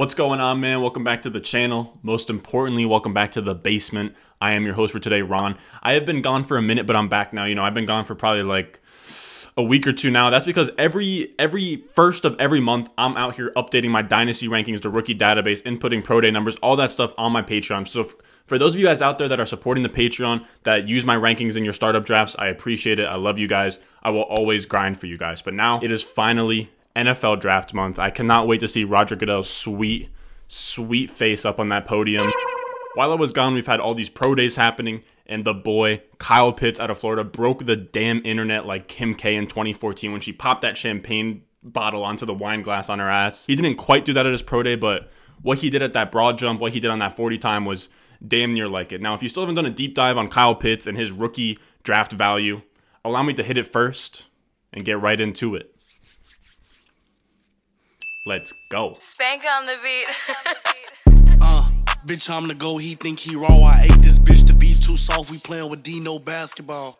What's going on, man? Welcome back to the channel. Most importantly, welcome back to the basement. I am your host for today, Ron. I have been gone for a minute, but I'm back now. You know, I've been gone for probably like a week or two now. That's because every first of every month, I'm out here updating my dynasty rankings, the rookie database, inputting pro day numbers, all that stuff on my Patreon. So for those of you guys out there that are supporting the Patreon, that use my rankings in your startup drafts, I appreciate it. I love you guys. I will always grind for you guys. But now it is finally NFL draft month. I cannot wait to see Roger Goodell's sweet face up on that podium. While I was gone, we've had all these pro days happening, and the boy, Kyle Pitts out of Florida, broke the damn internet like Kim K in 2014 when she popped that champagne bottle onto the wine glass on her ass. He didn't quite do that at his pro day, but what he did at that broad jump, what he did on that 40 time was damn near like it. Now, if you still haven't done a deep dive on Kyle Pitts and his rookie draft value, allow me to hit it first and get right into it. Let's go. Spank on the beat. Bitch, I'm the go. He think he raw. I ate this bitch to be too soft. We playing with Dino basketball.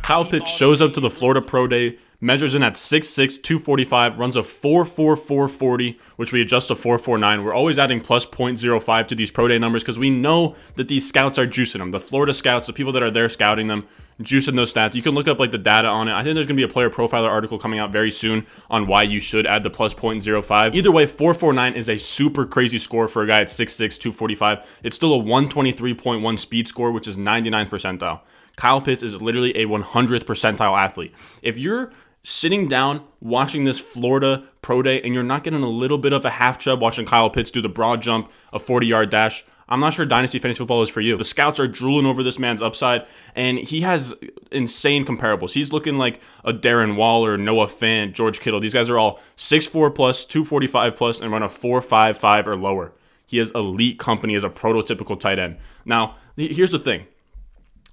Kyle Pitts shows up to the Florida Pro Day, measures in at 6'6", 245, runs a 4.4440, which we adjust to 4.49. We're always adding plus 0.05 to these Pro Day numbers because we know that these scouts are juicing them. The Florida scouts, the people that are there scouting them, juicing those stats. You can look up like the data on it. I think there's going to be a player profiler article coming out very soon on why you should add the plus 0.05. Either way, 4.49 is a super crazy score for a guy at 6'6", 245. It's still a 123.1 speed score, which is 99th percentile. Kyle Pitts is literally a 100th percentile athlete. If you're sitting down watching this Florida Pro Day and you're not getting a little bit of a half chub watching Kyle Pitts do the broad jump, a 40-yard dash, I'm not sure Dynasty Fantasy Football is for you. The scouts are drooling over this man's upside, and he has insane comparables. He's looking like a Darren Waller, Noah Fant, George Kittle. These guys are all 6'4 plus, 245 plus, and run a 4.55 or lower. He is elite company as a prototypical tight end. Now, here's the thing.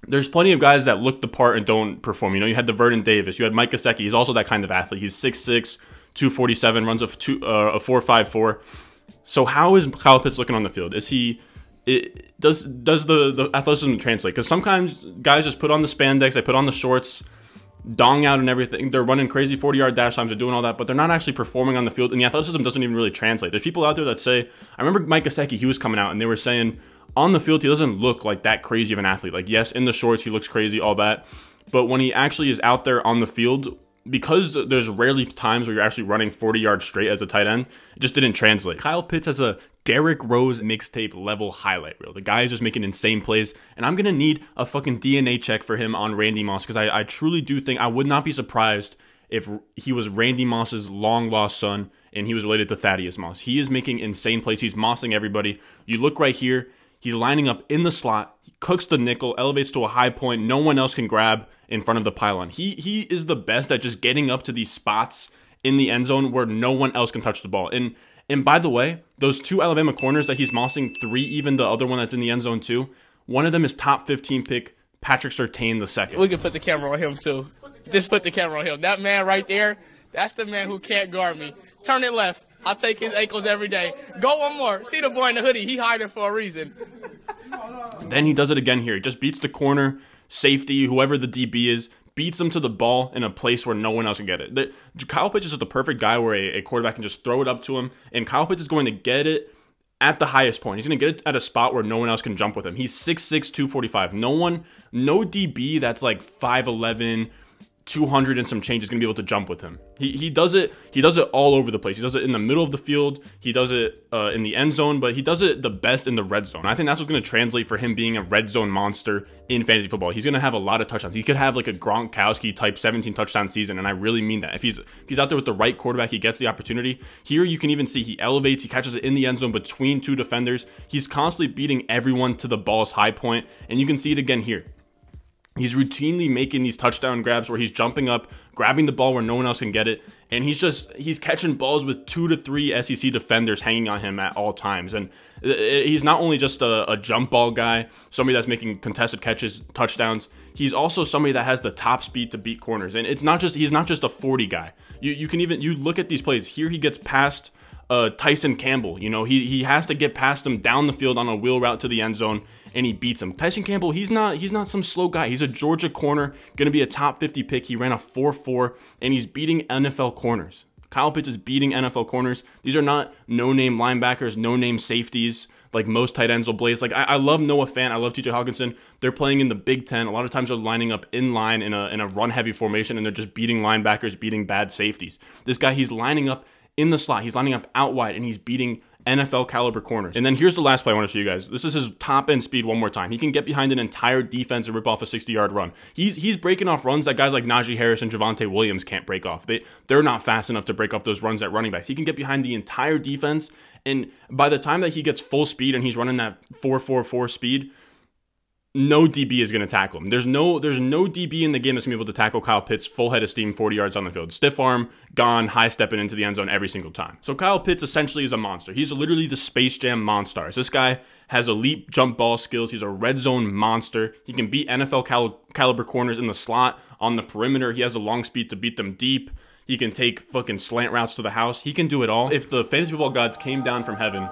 There's plenty of guys that look the part and don't perform. You know, you had the Vernon Davis. You had Mike Gesicki. He's also that kind of athlete. He's 6'6", 247, runs a 4.54. So how is Kyle Pitts looking on the field? Is he... Does the athleticism translate? Because sometimes guys just put on the spandex, they put on the shorts, dong out and everything. They're running crazy 40-yard dash times, they're doing all that, but they're not actually performing on the field, and the athleticism doesn't even really translate. There's people out there that say, I remember Mike Gesicki, he was coming out, and they were saying, on the field, he doesn't look like that crazy of an athlete. Like, yes, in the shorts, he looks crazy, all that. But when he actually is out there on the field, because there's rarely times where you're actually running 40 yards straight as a tight end, it just didn't translate. Kyle Pitts has a Derrick Rose mixtape level highlight reel. The guy is just making insane plays, and I'm going to need a fucking DNA check for him on Randy Moss because I truly do think I would not be surprised if he was Randy Moss's long-lost son and he was related to Thaddeus Moss. He is making insane plays. He's mossing everybody. You look right here. He's lining up in the slot. He cooks the nickel, elevates to a high point. No one else can grab in front of the pylon. He is the best at just getting up to these spots in the end zone where no one else can touch the ball. And by the way, those two Alabama corners that he's mossing, three, even the other one that's in the end zone too, one of them is top 15 pick Patrick Surtain the second. We can put the camera on him too. Just put the camera on him. That man right there, that's the man who can't guard me. Turn it left. I'll take his ankles every day. Go one more. See the boy in the hoodie. He hiding for a reason. Then he does it again here. He just beats the corner, safety, whoever the DB is, beats him to the ball in a place where no one else can get it. Kyle Pitts is just the perfect guy where a quarterback can just throw it up to him, and Kyle Pitts is going to get it at the highest point. He's going to get it at a spot where no one else can jump with him. He's 6'6", 245. No DB that's like 5'11", 200 and some change is going to be able to jump with him. He does it all over the place. He does it in the middle of the field. He does it in the end zone, but he does it the best in the red zone. I think that's what's going to translate for him being a red zone monster in fantasy football. He's going to have a lot of touchdowns. He could have like a Gronkowski type 17 touchdown season, and I really mean that. If he's out there with the right quarterback, he gets the opportunity. Here you can even see he elevates, he catches it in the end zone between two defenders. He's constantly beating everyone to the ball's high point, and you can see it again here. He's routinely making these touchdown grabs where he's jumping up, grabbing the ball where no one else can get it. And he's catching balls with 2 to 3 SEC defenders hanging on him at all times. And he's not only just a jump ball guy, somebody that's making contested catches, touchdowns. He's also somebody that has the top speed to beat corners. And he's not just a 40 guy. You look at these plays here. He gets past Tyson Campbell. You know, he has to get past him down the field on a wheel route to the end zone, and he beats him. Tyson Campbell, he's not some slow guy. He's a Georgia corner, going to be a top 50 pick. He ran a 4.4, and he's beating NFL corners. Kyle Pitts is beating NFL corners. These are not no-name linebackers, no-name safeties like most tight ends will blaze. Like, I love Noah Fant. I love TJ Hawkinson. They're playing in the Big Ten. A lot of times they're lining up in line in a run-heavy formation, and they're just beating linebackers, beating bad safeties. This guy, he's lining up in the slot. He's lining up out wide, and he's beating NFL caliber corners. And then here's the last play I want to show you guys. This is his top end speed one more time. He can get behind an entire defense and rip off a 60-yard run. He's breaking off runs that guys like Najee Harris and Javante Williams can't break off. They're not fast enough to break off those runs at running backs. He can get behind the entire defense, and by the time that he gets full speed and he's running that 4.44 speed, no DB is going to tackle him. There's no DB in the game that's going to be able to tackle Kyle Pitts full head of steam, 40 yards on the field. Stiff arm, gone, high stepping into the end zone every single time. So Kyle Pitts essentially is a monster. He's literally the Space Jam monster. This guy has elite jump ball skills. He's a red zone monster. He can beat NFL caliber corners in the slot, on the perimeter. He has a long speed to beat them deep. He can take fucking slant routes to the house. He can do it all. If the fantasy football gods came down from heaven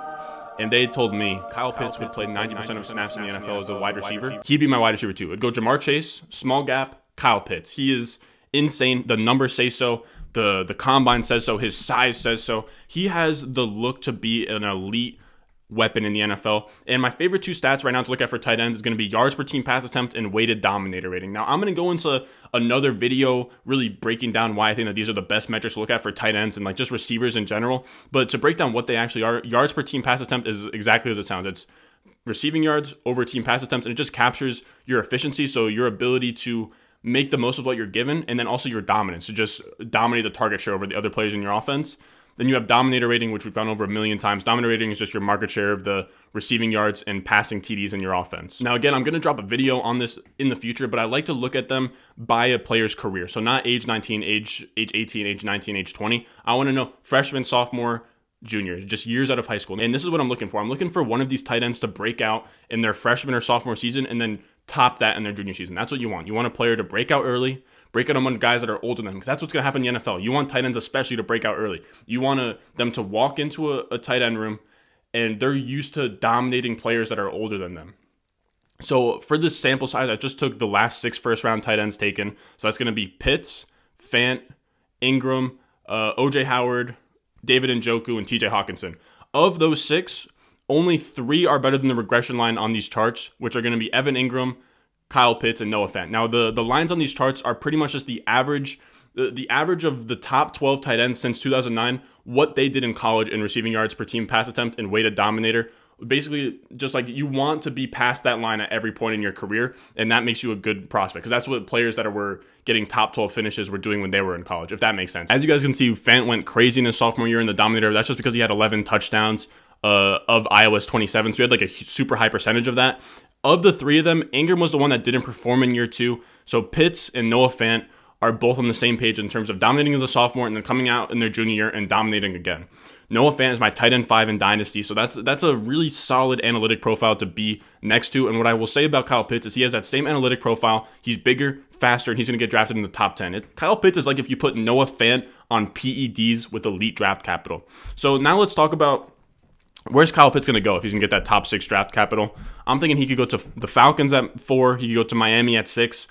and they told me Kyle Pitts would play 90% of snaps in the NFL as a wide receiver, he'd be my wide receiver too. It'd go Ja'Marr Chase, small gap, Kyle Pitts. He is insane. The numbers say so. The combine says so. His size says so. He has the look to be an elite weapon in the NFL. And my favorite two stats right now to look at for tight ends is going to be yards per team pass attempt and weighted dominator rating. Now, I'm going to go into another video really breaking down why I think that these are the best metrics to look at for tight ends and like just receivers in general. But to break down what they actually are, yards per team pass attempt is exactly as it sounds. It's receiving yards over team pass attempts, and it just captures your efficiency, so your ability to make the most of what you're given, and then also your dominance to just dominate the target share over the other players in your offense. Then you have dominator rating, which we've gone over a million times. Dominator rating is just your market share of the receiving yards and passing TDs in your offense. Now, again, I'm going to drop a video on this in the future, but I like to look at them by a player's career. So not age 19, age 18, age 19, age 20. I want to know freshman, sophomore, junior, just years out of high school. And this is what I'm looking for. I'm looking for one of these tight ends to break out in their freshman or sophomore season and then top that in their junior season. That's what you want. You want a player to break out early, break out among guys that are older than them, because that's what's going to happen in the NFL. You want tight ends especially to break out early. You want them to walk into a tight end room, and they're used to dominating players that are older than them. So for this sample size, I just took the last 6 first-round tight ends taken. So that's going to be Pitts, Fant, Ingram, OJ Howard, David Njoku, and TJ Hawkinson. Of those 6, only 3 are better than the regression line on these charts, which are going to be Evan Ingram, Kyle Pitts, and Noah Fant. Now, the lines on these charts are pretty much just the average of the top 12 tight ends since 2009, what they did in college in receiving yards per team pass attempt and weighted dominator. Basically, just like you want to be past that line at every point in your career, and that makes you a good prospect, because that's what players that were getting top 12 finishes were doing when they were in college, if that makes sense. As you guys can see, Fant went crazy in his sophomore year in the dominator. That's just because he had 11 touchdowns of Iowa's 27, so he had like a super high percentage of that. Of the 3 of them, Ingram was the one that didn't perform in year 2. So Pitts and Noah Fant are both on the same page in terms of dominating as a sophomore and then coming out in their junior year and dominating again. Noah Fant is my tight end 5 in Dynasty, so that's a really solid analytic profile to be next to. And what I will say about Kyle Pitts is he has that same analytic profile. He's bigger, faster, and he's going to get drafted in the top 10. Kyle Pitts is like if you put Noah Fant on PEDs with elite draft capital. So now let's talk about where's Kyle Pitts going to go if he's going to get that top 6 draft capital. I'm thinking he could go to the Falcons at 4. He could go to Miami at 6.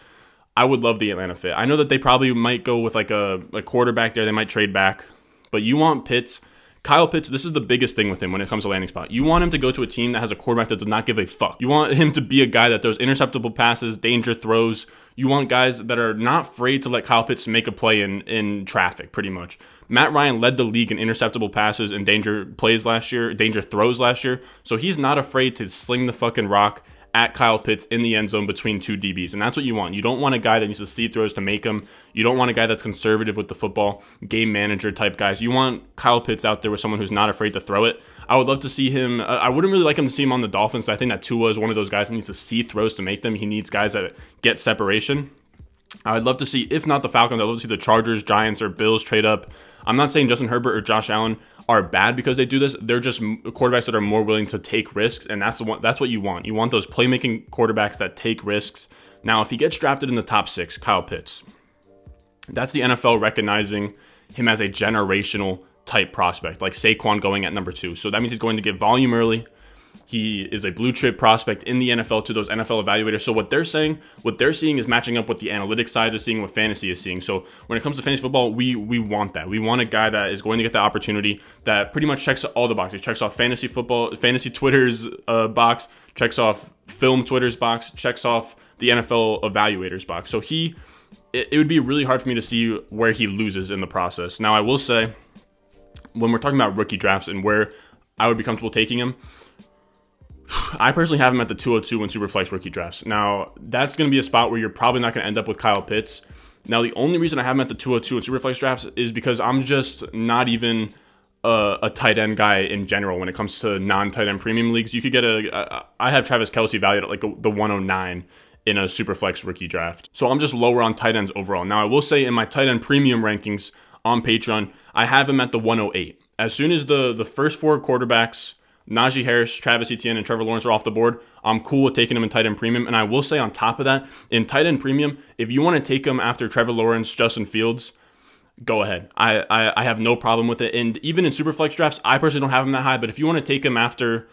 I would love the Atlanta fit. I know that they probably might go with like a quarterback there. They might trade back. But you want Pitts. Kyle Pitts, this is the biggest thing with him when it comes to landing spot. You want him to go to a team that has a quarterback that does not give a fuck. You want him to be a guy that throws interceptable passes, danger throws. You want guys that are not afraid to let Kyle Pitts make a play in traffic, pretty much. Matt Ryan led the league in interceptable passes and danger plays last year, danger throws last year. So he's not afraid to sling the fucking rock at Kyle Pitts in the end zone between 2 DBs. And that's what you want. You don't want a guy that needs to see throws to make them. You don't want a guy that's conservative with the football, game manager type guys. You want Kyle Pitts out there with someone who's not afraid to throw it. I would love to see him. I wouldn't really like him to see him on the Dolphins. I think that Tua is one of those guys that needs to see throws to make them. He needs guys that get separation. I'd love to see, if not the Falcons, I'd love to see the Chargers, Giants, or Bills trade up. I'm not saying Justin Herbert or Josh Allen are bad because they do this. They're just quarterbacks that are more willing to take risks, and that's what you want. You want those playmaking quarterbacks that take risks. Now, if he gets drafted in the top 6, Kyle Pitts, that's the NFL recognizing him as a generational type prospect, like Saquon going at number 2. So that means he's going to get volume early. He is a blue chip prospect in the NFL to those NFL evaluators. So what they're saying, what they're seeing is matching up what the analytics side is seeing, what fantasy is seeing. So when it comes to fantasy football, we want that. We want a guy that is going to get the opportunity that pretty much checks all the boxes. Checks off fantasy football, fantasy Twitter's box, checks off film Twitter's box, checks off the NFL evaluators box. So it would be really hard for me to see where he loses in the process. Now I will say, when we're talking about rookie drafts and where I would be comfortable taking him, I personally have him at the 202 in Superflex rookie drafts. Now, that's going to be a spot where you're probably not going to end up with Kyle Pitts. Now, the only reason I have him at the 202 in Superflex drafts is because I'm just not even a tight end guy in general when it comes to non-tight end premium leagues. You could get I have Travis Kelce valued at like the 109 in a Superflex rookie draft. So I'm just lower on tight ends overall. Now, I will say in my tight end premium rankings on Patreon, I have him at the 108. As soon as the first four quarterbacks, Najee Harris, Travis Etienne, and Trevor Lawrence are off the board, I'm cool with taking him in tight end premium. And I will say on top of that, in tight end premium, if you want to take him after Trevor Lawrence, Justin Fields, go ahead. I have no problem with it. And even in Superflex drafts, I personally don't have him that high. But if you want to take him after,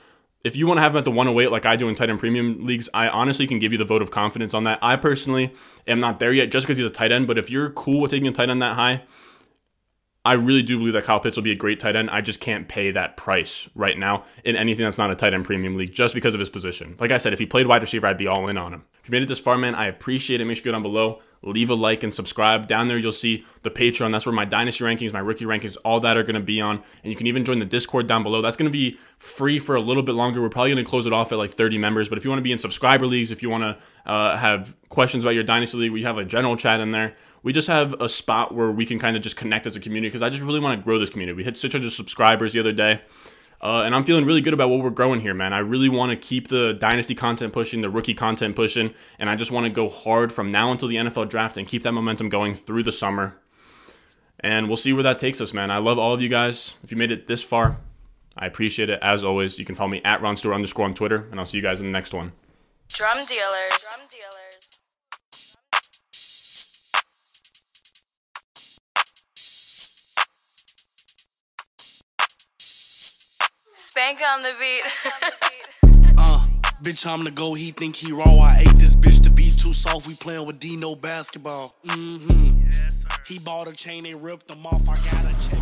if you want to have him at the 108 like I do in tight end premium leagues, I honestly can give you the vote of confidence on that. I personally am not there yet just because he's a tight end. But if you're cool with taking a tight end that high, I really do believe that Kyle Pitts will be a great tight end. I just can't pay that price right now in anything that's not a tight end premium league just because of his position. Like I said, if he played wide receiver, I'd be all in on him. If you made it this far, man, I appreciate it. Make sure you go down below, leave a like, and subscribe. Down there, you'll see the Patreon. That's where my dynasty rankings, my rookie rankings, all that are going to be on. And you can even join the Discord down below. That's going to be free for a little bit longer. We're probably going to close it off at like 30 members. But if you want to be in subscriber leagues, if you want to have questions about your dynasty league, we have a general chat in there. We just have a spot where we can kind of just connect as a community because I just really want to grow this community. We hit 600 subscribers the other day, and I'm feeling really good about what we're growing here, man. I really want to keep the dynasty content pushing, the rookie content pushing, and I just want to go hard from now until the NFL draft and keep that momentum going through the summer. And we'll see where that takes us, man. I love all of you guys. If you made it this far, I appreciate it. As always, you can follow me at RonStewart_ on Twitter, and I'll see you guys in the next one. Drum dealers. Drum dealers. Bank on the beat. Bitch, I'm the go. He think he raw. I ate this bitch to be too soft. We playing with Dino basketball. He bought a chain and ripped them off. I got a chain.